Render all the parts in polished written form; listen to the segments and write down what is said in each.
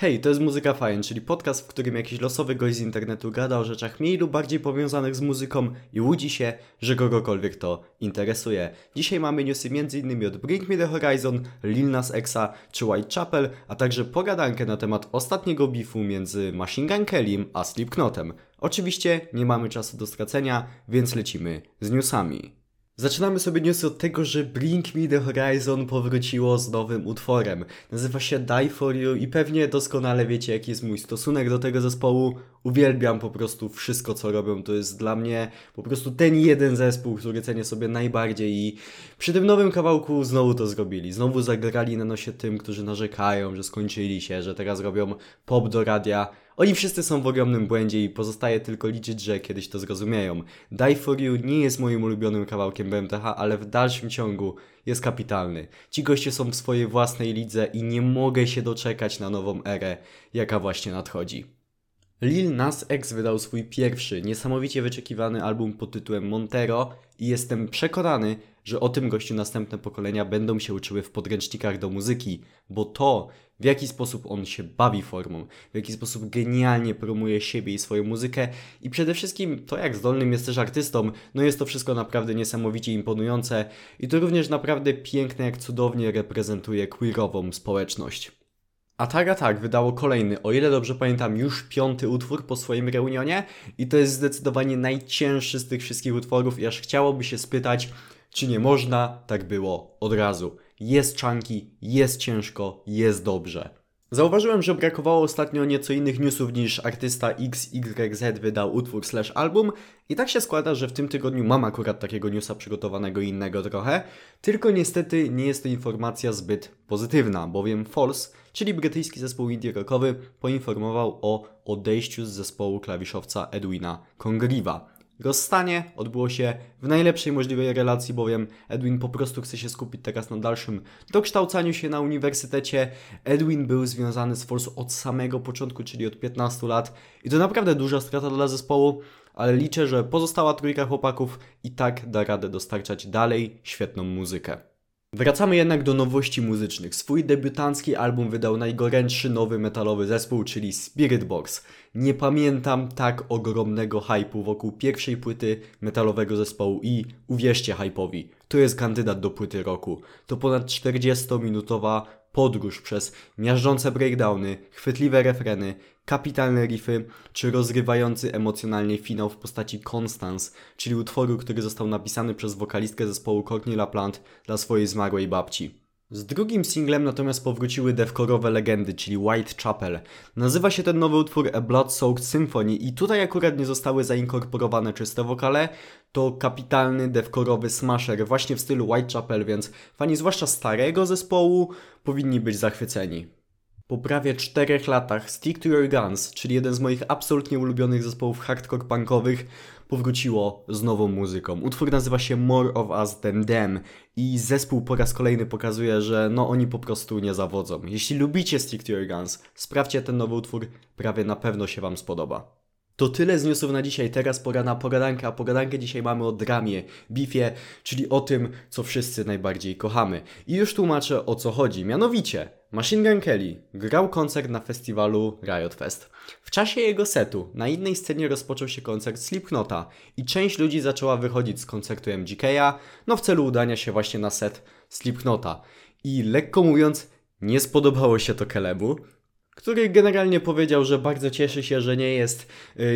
Hej, to jest Muzyka Fajn, czyli podcast, w którym jakiś losowy gość z internetu gada o rzeczach mniej lub bardziej powiązanych z muzyką i łudzi się, że kogokolwiek to interesuje. Dzisiaj mamy newsy m.in. od Bring Me The Horizon, Lil Nas Xa czy Whitechapel, a także pogadankę na temat ostatniego bifu między Machine Gun Kellym a Slipknotem. Oczywiście nie mamy czasu do stracenia, więc lecimy z newsami. Zaczynamy sobie newsy od tego, że Bring Me The Horizon powróciło z nowym utworem. Nazywa się Die For You i pewnie doskonale wiecie, jaki jest mój stosunek do tego zespołu. Uwielbiam po prostu wszystko, co robią. To jest dla mnie po prostu ten jeden zespół, który cenię sobie najbardziej i przy tym nowym kawałku znowu to zrobili. Znowu zagrali na nosie tym, którzy narzekają, że skończyli się, że teraz robią pop do radia. Oni wszyscy są w ogromnym błędzie i pozostaje tylko liczyć, że kiedyś to zrozumieją. Die For You nie jest moim ulubionym kawałkiem BMTH, ale w dalszym ciągu jest kapitalny. Ci goście są w swojej własnej lidze i nie mogę się doczekać na nową erę, jaka właśnie nadchodzi. Lil Nas X wydał swój pierwszy, niesamowicie wyczekiwany album pod tytułem Montero i jestem przekonany, że o tym gościu następne pokolenia będą się uczyły w podręcznikach do muzyki, bo to, w jaki sposób on się bawi formą, w jaki sposób genialnie promuje siebie i swoją muzykę i przede wszystkim to, jak zdolnym jest też artystą, no jest to wszystko naprawdę niesamowicie imponujące i to również naprawdę piękne, jak cudownie reprezentuje queerową społeczność. A tak wydało kolejny, o ile dobrze pamiętam, już 5. utwór po swoim reunionie i to jest zdecydowanie najcięższy z tych wszystkich utworów i aż chciałoby się spytać, czy nie można, tak było od razu. Jest chunky, jest ciężko, jest dobrze. Zauważyłem, że brakowało ostatnio nieco innych newsów niż artysta XYZ wydał utwór / album i tak się składa, że w tym tygodniu mam akurat takiego newsa przygotowanego innego trochę, tylko niestety nie jest to informacja zbyt pozytywna, bowiem Falls, czyli brytyjski zespół indie rockowy, poinformował o odejściu z zespołu klawiszowca Edwina Congriva. Rozstanie odbyło się w najlepszej możliwej relacji, bowiem Edwin po prostu chce się skupić teraz na dalszym dokształcaniu się na uniwersytecie. Edwin był związany z Falls od samego początku, czyli od 15 lat i to naprawdę duża strata dla zespołu, ale liczę, że pozostała trójka chłopaków i tak da radę dostarczać dalej świetną muzykę. Wracamy jednak do nowości muzycznych. Swój debiutancki album wydał najgorętszy nowy metalowy zespół, czyli Spiritbox. Nie pamiętam tak ogromnego hype'u wokół pierwszej płyty metalowego zespołu i uwierzcie hype'owi, to jest kandydat do płyty roku. To ponad 40-minutowa podróż przez miażdżące breakdowny, chwytliwe refreny, kapitalne riffy, czy rozrywający emocjonalnie finał w postaci Constance, czyli utworu, który został napisany przez wokalistkę zespołu Courtney LaPlante dla swojej zmarłej babci. Z drugim singlem natomiast powróciły deathcore'owe legendy, czyli Whitechapel. Nazywa się ten nowy utwór A Blood Soaked Symphony i tutaj akurat nie zostały zainkorporowane czyste wokale. To kapitalny deathcore'owy smasher właśnie w stylu Whitechapel, więc fani zwłaszcza starego zespołu powinni być zachwyceni. Po prawie 4 latach Stick To Your Guns, czyli jeden z moich absolutnie ulubionych zespołów hardcore punkowych, powróciło z nową muzyką. Utwór nazywa się More of Us Than Them i zespół po raz kolejny pokazuje, że oni po prostu nie zawodzą. Jeśli lubicie Stick To Your Guns, sprawdźcie ten nowy utwór, prawie na pewno się wam spodoba. To tyle z newsów na dzisiaj, teraz pora na pogadankę, a pogadankę dzisiaj mamy o dramie, bifie, czyli o tym, co wszyscy najbardziej kochamy. I już tłumaczę, o co chodzi, mianowicie Machine Gun Kelly grał koncert na festiwalu Riot Fest. W czasie jego setu na innej scenie rozpoczął się koncert Slipknota i część ludzi zaczęła wychodzić z koncertu MGK'a, w celu udania się właśnie na set Slipknota. I lekko mówiąc, nie spodobało się to Kelemu, który generalnie powiedział, że bardzo cieszy się, że nie jest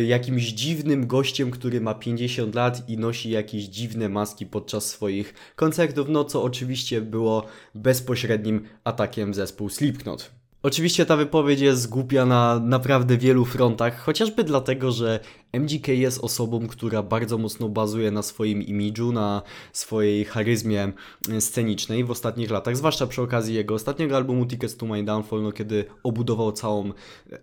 jakimś dziwnym gościem, który ma 50 lat i nosi jakieś dziwne maski podczas swoich koncertów, co oczywiście było bezpośrednim atakiem w zespół Slipknot. Oczywiście ta wypowiedź jest głupia na naprawdę wielu frontach, chociażby dlatego, że MGK jest osobą, która bardzo mocno bazuje na swoim imidżu, na swojej charyzmie scenicznej w ostatnich latach, zwłaszcza przy okazji jego ostatniego albumu Tickets to My Downfall, kiedy obudował całą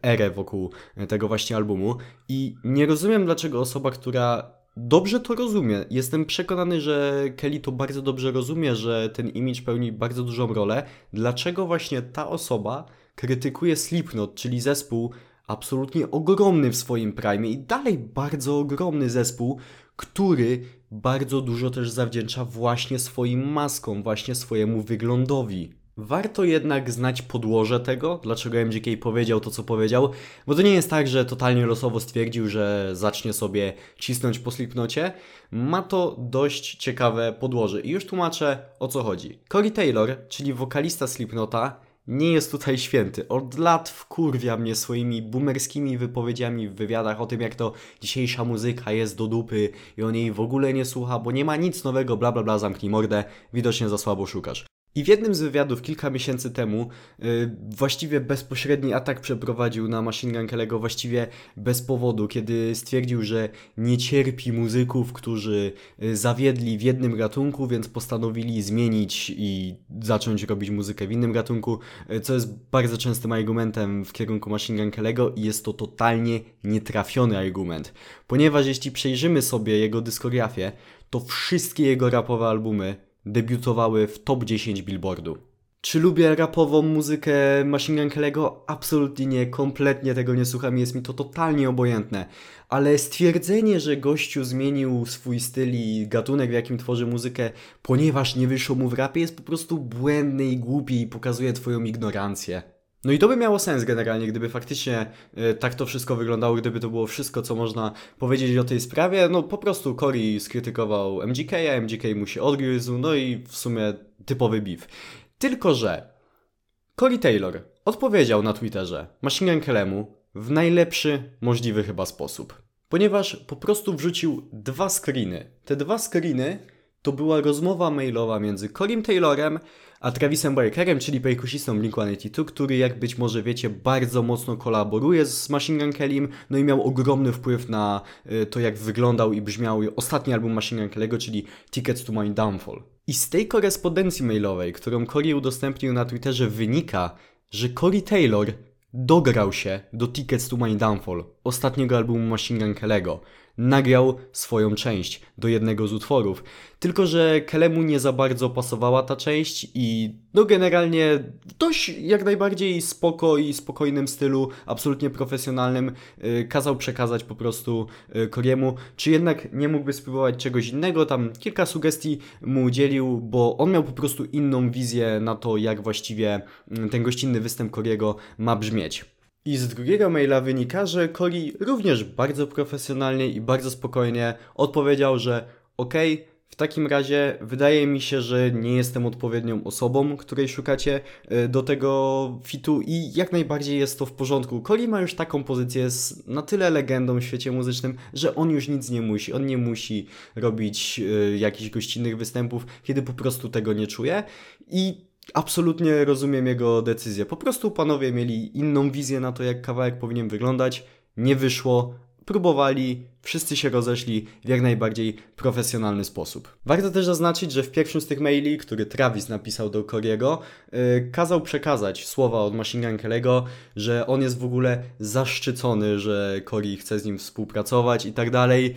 erę wokół tego właśnie albumu i nie rozumiem, dlaczego osoba, która dobrze to rozumie. Jestem przekonany, że Kelly to bardzo dobrze rozumie, że ten imidż pełni bardzo dużą rolę. Dlaczego właśnie ta osoba krytykuje Slipknot, czyli zespół absolutnie ogromny w swoim prime i dalej bardzo ogromny zespół, który bardzo dużo też zawdzięcza właśnie swoim maskom, właśnie swojemu wyglądowi. Warto jednak znać podłoże tego, dlaczego MGK powiedział to, co powiedział, bo to nie jest tak, że totalnie losowo stwierdził, że zacznie sobie cisnąć po Slipknocie. Ma to dość ciekawe podłoże i już tłumaczę, o co chodzi. Corey Taylor, czyli wokalista Slipknota, nie jest tutaj święty. Od lat wkurwia mnie swoimi boomerskimi wypowiedziami w wywiadach o tym, jak to dzisiejsza muzyka jest do dupy i on jej w ogóle nie słucha, bo nie ma nic nowego, bla bla bla, zamknij mordę, widocznie za słabo szukasz. I w jednym z wywiadów kilka miesięcy temu właściwie bezpośredni atak przeprowadził na Machine Gun Kelly'ego właściwie bez powodu, kiedy stwierdził, że nie cierpi muzyków, którzy zawiedli w jednym gatunku, więc postanowili zmienić i zacząć robić muzykę w innym gatunku, co jest bardzo częstym argumentem w kierunku Machine Gun Kelly'ego i jest to totalnie nietrafiony argument, ponieważ jeśli przejrzymy sobie jego dyskografię, to wszystkie jego rapowe albumy debiutowały w top 10 Billboardu. Czy lubię rapową muzykę Machine Gun Kelly'ego? Absolutnie nie, kompletnie tego nie słucham, jest mi to totalnie obojętne. Ale stwierdzenie, że gościu zmienił swój styl i gatunek, w jakim tworzy muzykę, ponieważ nie wyszło mu w rapie, jest po prostu błędne i głupie i pokazuje twoją ignorancję. No i to by miało sens generalnie, gdyby faktycznie tak to wszystko wyglądało, gdyby to było wszystko, co można powiedzieć o tej sprawie. No po prostu Corey skrytykował MGK, a MGK mu się odgryzł, no i w sumie typowy beef. Tylko że Corey Taylor odpowiedział na Twitterze Machine Gun Kelly'emu w najlepszy możliwy chyba sposób, ponieważ po prostu wrzucił dwa screeny. Te dwa screeny to była rozmowa mailowa między Corey'm Taylorem a Travisem Barkerem, czyli perkusistą Blink-182, który, jak być może wiecie, bardzo mocno kolaboruje z Machine Gun Kelly'm, no i miał ogromny wpływ na to, jak wyglądał i brzmiał ostatni album Machine Gun Kelly'ego, czyli Tickets to My Downfall. I z tej korespondencji mailowej, którą Corey udostępnił na Twitterze, wynika, że Corey Taylor dograł się do Tickets to My Downfall, ostatniego albumu Machine Gun Kelly'ego. Nagrał swoją część do jednego z utworów, tylko że Kelly'emu nie za bardzo pasowała ta część i no generalnie dość jak najbardziej spoko i spokojnym stylu, absolutnie profesjonalnym, kazał przekazać po prostu Corey'emu, czy jednak nie mógłby spróbować czegoś innego, tam kilka sugestii mu udzielił, bo on miał po prostu inną wizję na to, jak właściwie ten gościnny występ Corey'ego ma brzmieć. I z drugiego maila wynika, że Corey również bardzo profesjonalnie i bardzo spokojnie odpowiedział, że okej, w takim razie wydaje mi się, że nie jestem odpowiednią osobą, której szukacie do tego fitu i jak najbardziej jest to w porządku. Corey ma już taką pozycję, jest na tyle legendą w świecie muzycznym, że on już nic nie musi. On nie musi robić jakichś gościnnych występów, kiedy po prostu tego nie czuje i absolutnie rozumiem jego decyzję. Po prostu panowie mieli inną wizję na to, jak kawałek powinien wyglądać. Nie wyszło, próbowali, wszyscy się rozeszli w jak najbardziej profesjonalny sposób. Warto też zaznaczyć, że w pierwszym z tych maili, który Travis napisał do Corey'ego, kazał przekazać słowa od Machine Gun Kelly'ego, że on jest w ogóle zaszczycony, że Corey chce z nim współpracować i tak dalej.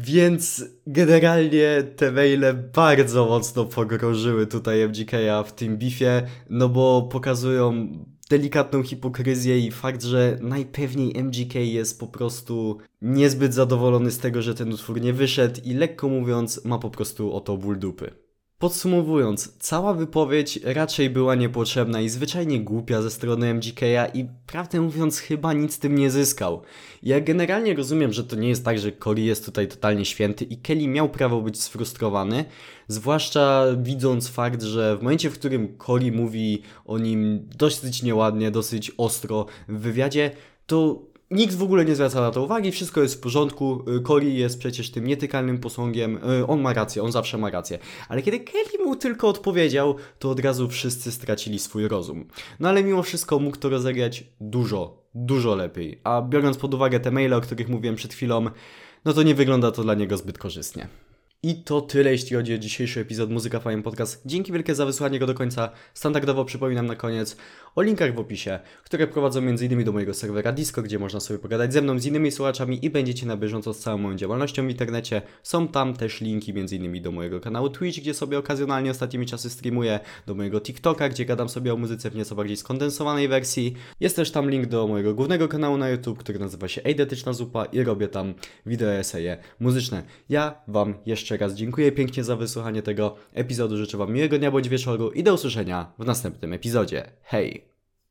Więc generalnie te maile bardzo mocno pogrożyły tutaj MGK'a w tym beefie, no bo pokazują delikatną hipokryzję i fakt, że najpewniej MGK jest po prostu niezbyt zadowolony z tego, że ten utwór nie wyszedł i lekko mówiąc ma po prostu o to ból dupy. Podsumowując, cała wypowiedź raczej była niepotrzebna i zwyczajnie głupia ze strony MGK'a i prawdę mówiąc chyba nic z tym nie zyskał. Ja generalnie rozumiem, że to nie jest tak, że Corey jest tutaj totalnie święty i Kelly miał prawo być sfrustrowany, zwłaszcza widząc fakt, że w momencie, w którym Corey mówi o nim dosyć nieładnie, dosyć ostro w wywiadzie, to nikt w ogóle nie zwraca na to uwagi, wszystko jest w porządku, Corey jest przecież tym nietykalnym posągiem, on ma rację, on zawsze ma rację. Ale kiedy Kelly mu tylko odpowiedział, to od razu wszyscy stracili swój rozum. No ale mimo wszystko mógł to rozegrać dużo lepiej. A biorąc pod uwagę te maile, o których mówiłem przed chwilą, no to nie wygląda to dla niego zbyt korzystnie. I to tyle, jeśli chodzi o dzisiejszy epizod Muzyka Fajem Podcast. Dzięki wielkie za wysłanie go do końca. Standardowo przypominam na koniec o linkach w opisie, które prowadzą m.in. do mojego serwera Disco, gdzie można sobie pogadać ze mną, z innymi słuchaczami i będziecie na bieżąco z całą moją działalnością w internecie. Są tam też linki m.in. do mojego kanału Twitch, gdzie sobie okazjonalnie ostatnimi czasy streamuję, do mojego TikToka, gdzie gadam sobie o muzyce w nieco bardziej skondensowanej wersji. Jest też tam link do mojego głównego kanału na YouTube, który nazywa się Ejdetyczna Zupa i robię tam wideo eseje muzyczne. Ja Wam jeszcze jeszcze raz dziękuję pięknie za wysłuchanie tego epizodu. Życzę Wam miłego dnia bądź wieczoru i do usłyszenia w następnym epizodzie. Hej!